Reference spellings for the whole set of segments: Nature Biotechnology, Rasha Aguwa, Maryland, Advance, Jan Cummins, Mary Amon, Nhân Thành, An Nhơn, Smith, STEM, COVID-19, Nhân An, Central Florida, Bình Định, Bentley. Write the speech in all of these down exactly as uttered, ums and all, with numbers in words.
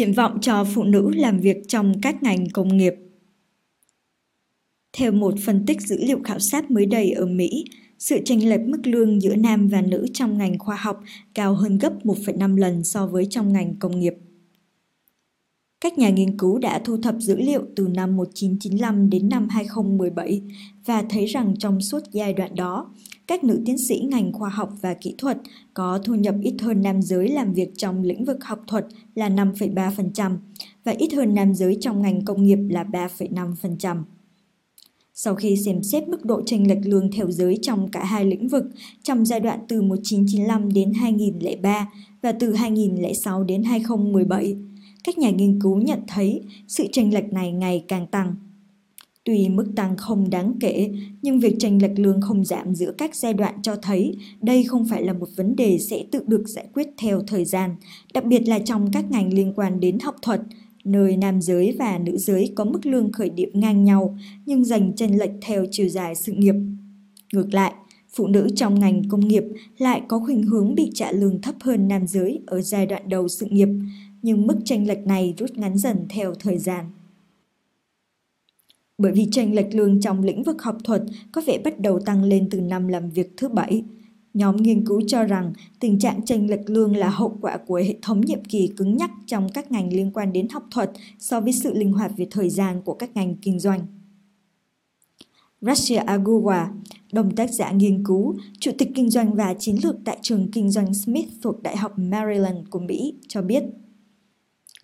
triển vọng cho phụ nữ làm việc trong các ngành công nghiệp. Theo một phân tích dữ liệu khảo sát mới đây ở Mỹ, sự chênh lệch mức lương giữa nam và nữ trong ngành khoa học cao hơn gấp một phẩy năm lần so với trong ngành công nghiệp. Các nhà nghiên cứu đã thu thập dữ liệu từ năm một nghìn chín trăm chín mươi lăm đến năm hai không một bảy và thấy rằng trong suốt giai đoạn đó, các nữ tiến sĩ ngành khoa học và kỹ thuật có thu nhập ít hơn nam giới làm việc trong lĩnh vực học thuật là năm phẩy ba phần trăm và ít hơn nam giới trong ngành công nghiệp là ba phẩy năm phần trăm. Sau khi xem xét mức độ chênh lệch lương theo giới trong cả hai lĩnh vực trong giai đoạn từ một nghìn chín trăm chín mươi lăm đến hai không không ba và từ hai không không sáu đến hai không một bảy, các nhà nghiên cứu nhận thấy sự chênh lệch này ngày càng tăng. Tuy mức tăng không đáng kể, nhưng việc chênh lệch lương không giảm giữa các giai đoạn cho thấy đây không phải là một vấn đề sẽ tự được giải quyết theo thời gian, đặc biệt là trong các ngành liên quan đến học thuật, nơi nam giới và nữ giới có mức lương khởi điểm ngang nhau nhưng dành chênh lệch theo chiều dài sự nghiệp. Ngược lại, phụ nữ trong ngành công nghiệp lại có khuynh hướng bị trả lương thấp hơn nam giới ở giai đoạn đầu sự nghiệp, nhưng mức chênh lệch này rút ngắn dần theo thời gian. Bởi vì chênh lệch lương trong lĩnh vực học thuật có vẻ bắt đầu tăng lên từ năm làm việc thứ bảy, nhóm nghiên cứu cho rằng tình trạng chênh lệch lương là hậu quả của hệ thống nhiệm kỳ cứng nhắc trong các ngành liên quan đến học thuật so với sự linh hoạt về thời gian của các ngành kinh doanh. Rasha Aguwa, đồng tác giả nghiên cứu, chủ tịch kinh doanh và chiến lược tại trường kinh doanh Smith thuộc Đại học Maryland của Mỹ, cho biết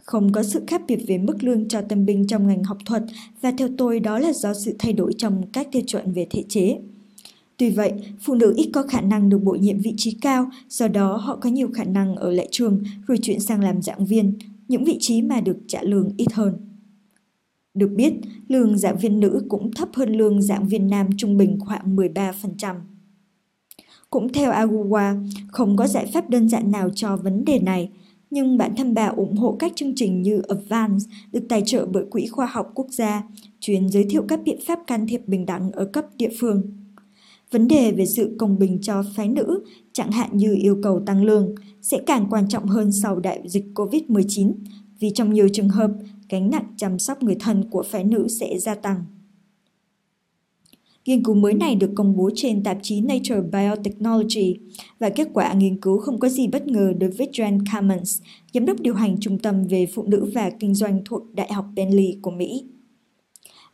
không có sự khác biệt về mức lương cho tân binh trong ngành học thuật và theo tôi đó là do sự thay đổi trong các tiêu chuẩn về thể chế. Tuy vậy, phụ nữ ít có khả năng được bổ nhiệm vị trí cao, do đó họ có nhiều khả năng ở lại trường rồi chuyển sang làm giảng viên, những vị trí mà được trả lương ít hơn. Được biết, lương giảng viên nữ cũng thấp hơn lương giảng viên nam trung bình khoảng mười ba phần trăm. Cũng theo Aguwa, không có giải pháp đơn giản nào cho vấn đề này, nhưng bản thân bà ủng hộ các chương trình như Advance được tài trợ bởi Quỹ Khoa học Quốc gia, chuyên giới thiệu các biện pháp can thiệp bình đẳng ở cấp địa phương. Vấn đề về sự công bình cho phái nữ, chẳng hạn như yêu cầu tăng lương, sẽ càng quan trọng hơn sau đại dịch Covid mười chín, vì trong nhiều trường hợp, gánh nặng chăm sóc người thân của phái nữ sẽ gia tăng. Nghiên cứu mới này được công bố trên tạp chí Nature Biotechnology và kết quả nghiên cứu không có gì bất ngờ đối với Jan Cummins, giám đốc điều hành trung tâm về phụ nữ và kinh doanh thuộc Đại học Bentley của Mỹ.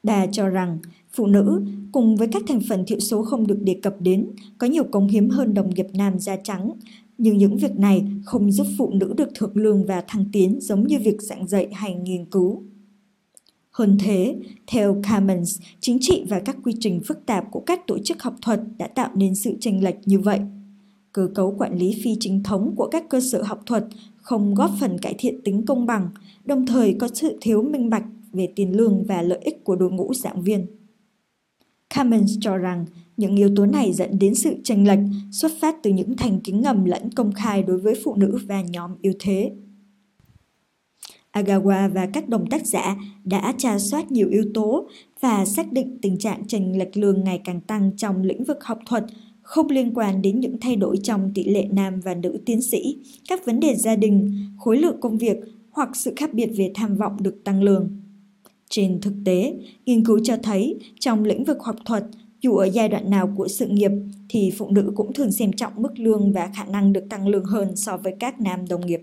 Bà cho rằng phụ nữ, cùng với các thành phần thiểu số không được đề cập đến, có nhiều cống hiến hơn đồng nghiệp nam da trắng, nhưng những việc này không giúp phụ nữ được thưởng lương và thăng tiến giống như việc giảng dạy hay nghiên cứu. Hơn thế, theo Cummins, chính trị và các quy trình phức tạp của các tổ chức học thuật đã tạo nên sự chênh lệch như vậy. Cơ cấu quản lý phi chính thống của các cơ sở học thuật không góp phần cải thiện tính công bằng, đồng thời có sự thiếu minh bạch về tiền lương và lợi ích của đội ngũ giảng viên. Cummins cho rằng những yếu tố này dẫn đến sự chênh lệch xuất phát từ những thành kiến ngầm lẫn công khai đối với phụ nữ và nhóm yếu thế. Aguwa và các đồng tác giả đã tra soát nhiều yếu tố và xác định tình trạng chênh lệch lương ngày càng tăng trong lĩnh vực học thuật không liên quan đến những thay đổi trong tỷ lệ nam và nữ tiến sĩ, các vấn đề gia đình, khối lượng công việc hoặc sự khác biệt về tham vọng được tăng lương. Trên thực tế, nghiên cứu cho thấy trong lĩnh vực học thuật, dù ở giai đoạn nào của sự nghiệp thì phụ nữ cũng thường xem trọng mức lương và khả năng được tăng lương hơn so với các nam đồng nghiệp.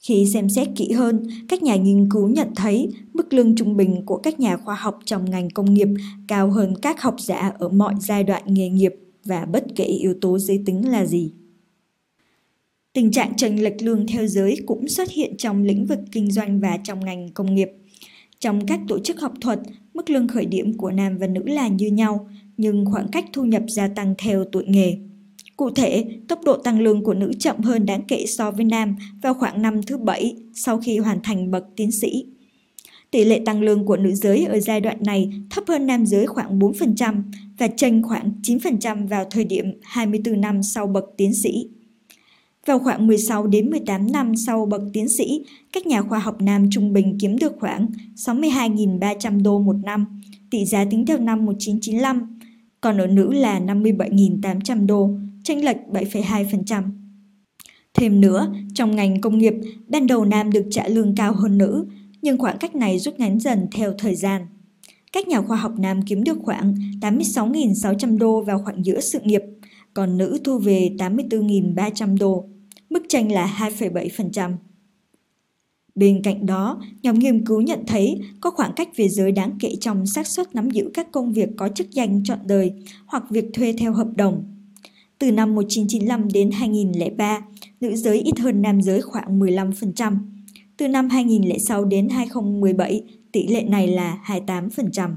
Khi xem xét kỹ hơn, các nhà nghiên cứu nhận thấy mức lương trung bình của các nhà khoa học trong ngành công nghiệp cao hơn các học giả ở mọi giai đoạn nghề nghiệp và bất kể yếu tố giới tính là gì. Tình trạng chênh lệch lương theo giới cũng xuất hiện trong lĩnh vực kinh doanh và trong ngành công nghiệp. Trong các tổ chức học thuật, mức lương khởi điểm của nam và nữ là như nhau, nhưng khoảng cách thu nhập gia tăng theo tuổi nghề. Cụ thể, tốc độ tăng lương của nữ chậm hơn đáng kể so với nam vào khoảng năm thứ bảy sau khi hoàn thành bậc tiến sĩ. Tỷ lệ tăng lương của nữ giới ở giai đoạn này thấp hơn nam giới khoảng bốn phần trăm và chênh khoảng chín phần trăm vào thời điểm hai mươi tư năm sau bậc tiến sĩ. Vào khoảng mười sáu đến mười tám năm sau bậc tiến sĩ, các nhà khoa học nam trung bình kiếm được khoảng sáu mươi hai nghìn ba trăm đô một năm, tỷ giá tính theo năm một nghìn chín trăm chín mươi lăm, còn ở nữ là năm mươi bảy nghìn tám trăm đô, chênh lệch bảy phẩy hai phần trăm. Thêm nữa, trong ngành công nghiệp, ban đầu nam được trả lương cao hơn nữ, nhưng khoảng cách này rút ngắn dần theo thời gian. Các nhà khoa học nam kiếm được khoảng tám mươi sáu nghìn sáu trăm đô vào khoảng giữa sự nghiệp, còn nữ thu về tám mươi tư nghìn ba trăm đô, mức chênh là hai phẩy bảy phần trăm. Bên cạnh đó, nhóm nghiên cứu nhận thấy có khoảng cách về giới đáng kể trong xác suất nắm giữ các công việc có chức danh trọn đời hoặc việc thuê theo hợp đồng. Từ năm một nghìn chín trăm chín mươi lăm đến hai nghìn không trăm lẻ ba, nữ giới ít hơn nam giới khoảng mười lăm phần trăm. Từ năm hai nghìn không trăm lẻ sáu đến hai nghìn không trăm mười bảy, tỷ lệ này là hai mươi tám phần trăm.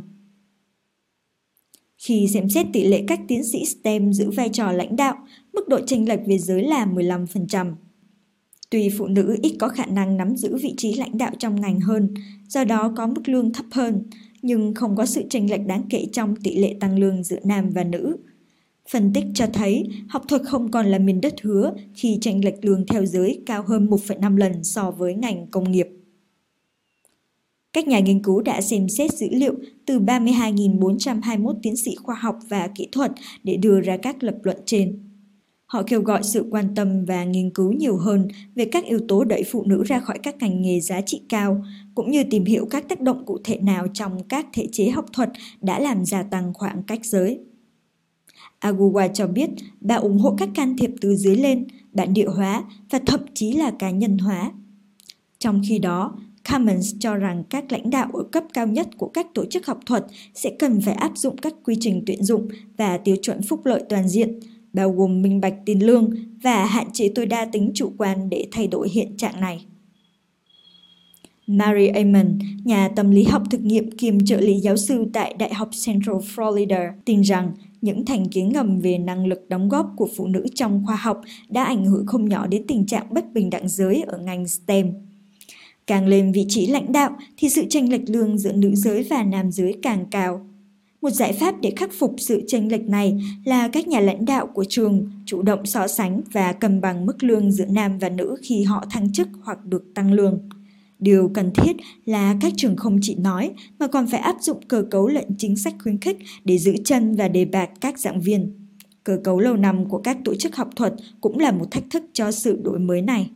Khi xem xét tỷ lệ các tiến sĩ STEM giữ vai trò lãnh đạo, mức độ chênh lệch về giới là mười lăm phần trăm. Tuy phụ nữ ít có khả năng nắm giữ vị trí lãnh đạo trong ngành hơn, do đó có mức lương thấp hơn, nhưng không có sự chênh lệch đáng kể trong tỷ lệ tăng lương giữa nam và nữ. Phân tích cho thấy, học thuật không còn là miền đất hứa khi chênh lệch lương theo giới cao hơn một phẩy năm lần so với ngành công nghiệp. Các nhà nghiên cứu đã xem xét dữ liệu từ ba mươi hai nghìn bốn trăm hai mươi mốt tiến sĩ khoa học và kỹ thuật để đưa ra các lập luận trên. Họ kêu gọi sự quan tâm và nghiên cứu nhiều hơn về các yếu tố đẩy phụ nữ ra khỏi các ngành nghề giá trị cao, cũng như tìm hiểu các tác động cụ thể nào trong các thể chế học thuật đã làm gia tăng khoảng cách giới. Aguwa cho biết bà ủng hộ các can thiệp từ dưới lên, bản địa hóa và thậm chí là cá nhân hóa. Trong khi đó, Cummins cho rằng các lãnh đạo ở cấp cao nhất của các tổ chức học thuật sẽ cần phải áp dụng các quy trình tuyển dụng và tiêu chuẩn phúc lợi toàn diện, bao gồm minh bạch tiền lương và hạn chế tối đa tính chủ quan để thay đổi hiện trạng này. Mary Amon, nhà tâm lý học thực nghiệm kiêm trợ lý giáo sư tại Đại học Central Florida, tin rằng những thành kiến ngầm về năng lực đóng góp của phụ nữ trong khoa học đã ảnh hưởng không nhỏ đến tình trạng bất bình đẳng giới ở ngành STEM. Càng lên vị trí lãnh đạo thì sự chênh lệch lương giữa nữ giới và nam giới càng cao. Một giải pháp để khắc phục sự chênh lệch này là các nhà lãnh đạo của trường chủ động so sánh và cân bằng mức lương giữa nam và nữ khi họ thăng chức hoặc được tăng lương. Điều cần thiết là các trường không chỉ nói mà còn phải áp dụng cơ cấu lệnh chính sách khuyến khích để giữ chân và đề bạt các giảng viên. Cơ cấu lâu năm của các tổ chức học thuật cũng là một thách thức cho sự đổi mới này.